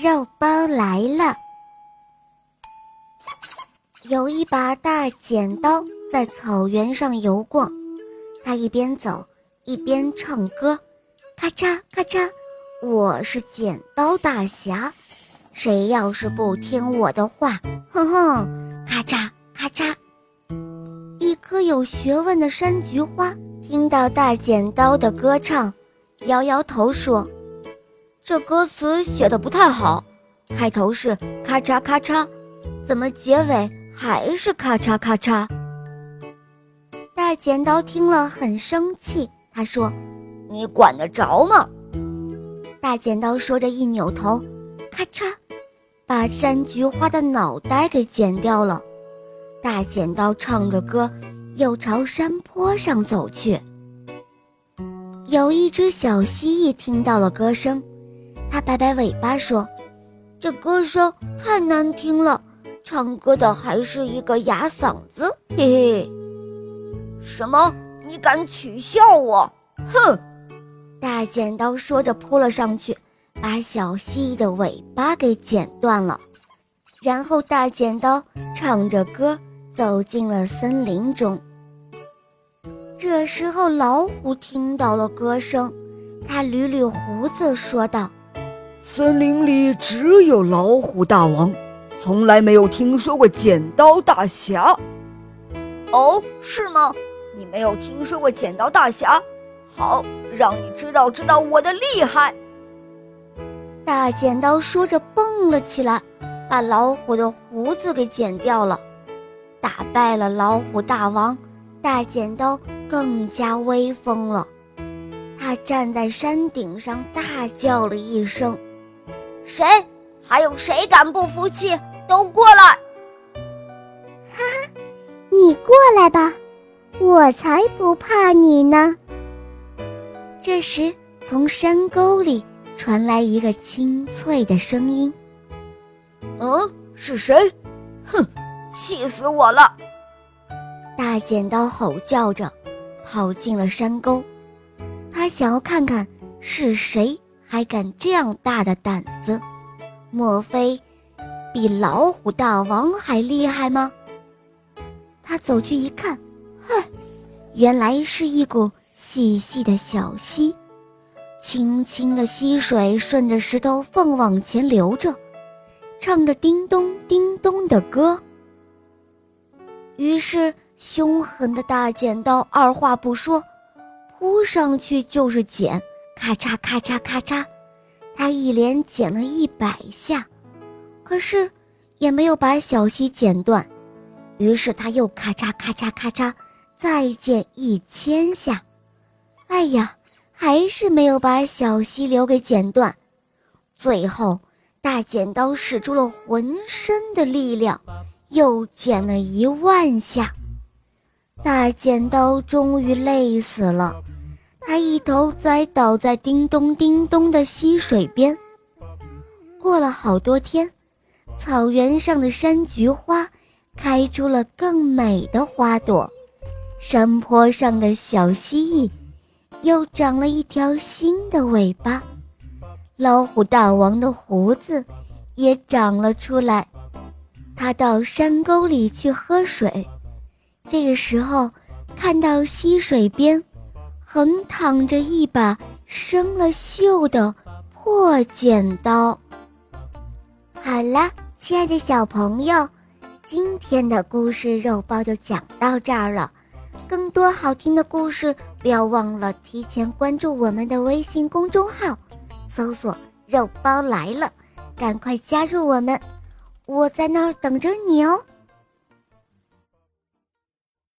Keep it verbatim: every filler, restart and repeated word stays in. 肉包来了。有一把大剪刀在草原上游逛，他一边走一边唱歌，咔嚓咔嚓，我是剪刀大侠，谁要是不听我的话，哼哼，咔嚓咔嚓。一棵有学问的山菊花听到大剪刀的歌唱，摇摇头说，这歌词写得不太好，开头是咔嚓咔嚓，怎么结尾还是咔嚓咔嚓？大剪刀听了很生气，他说，你管得着吗？大剪刀说着一扭头，咔嚓，把山菊花的脑袋给剪掉了。大剪刀唱着歌又朝山坡上走去。有一只小蜥蜴听到了歌声，它摆摆尾巴说，这歌声太难听了，唱歌的还是一个哑嗓子，嘿嘿。什么？你敢取笑我？哼！大剪刀说着扑了上去，把小蜥蜴的尾巴给剪断了。然后大剪刀唱着歌走进了森林中。这时候老虎听到了歌声，他捋捋胡子说道，森林里只有老虎大王，从来没有听说过剪刀大侠。哦，是吗？你没有听说过剪刀大侠？好，让你知道知道我的厉害。大剪刀说着蹦了起来，把老虎的胡子给剪掉了。打败了老虎大王，大剪刀更加威风了。他站在山顶上大叫了一声，谁还有谁敢不服气，都过来。哈哈，你过来吧，我才不怕你呢。这时从山沟里传来一个清脆的声音，嗯，是谁？哼，气死我了！大剪刀吼叫着，跑进了山沟。他想要看看是谁还敢这样大的胆子，莫非比老虎大王还厉害吗？他走去一看，哼，原来是一股细细的小溪。清清的溪水顺着石头缝往前流着，唱着叮咚叮咚的歌。于是凶狠的大剪刀二话不说，扑上去就是剪，咔嚓咔嚓咔嚓，他一连剪了一百下，可是也没有把小溪剪断。于是他又咔嚓咔嚓咔嚓，再剪一千下。哎呀，还是没有把小溪流给剪断。最后大剪刀使出了浑身的力量，又剪了一万下。大剪刀终于累死了，他一头栽倒在叮咚叮咚的溪水边。过了好多天，草原上的山菊花开出了更美的花朵，山坡上的小蜥蜴又长了一条新的尾巴，老虎大王的胡子也长了出来。他到山沟里去喝水，这个时候看到溪水边横躺着一把生了锈的破剪刀。好了，亲爱的小朋友，今天的故事肉包就讲到这儿了。更多好听的故事，不要忘了提前关注我们的微信公众号，搜索肉包来了，赶快加入我们，我在那儿等着你哦。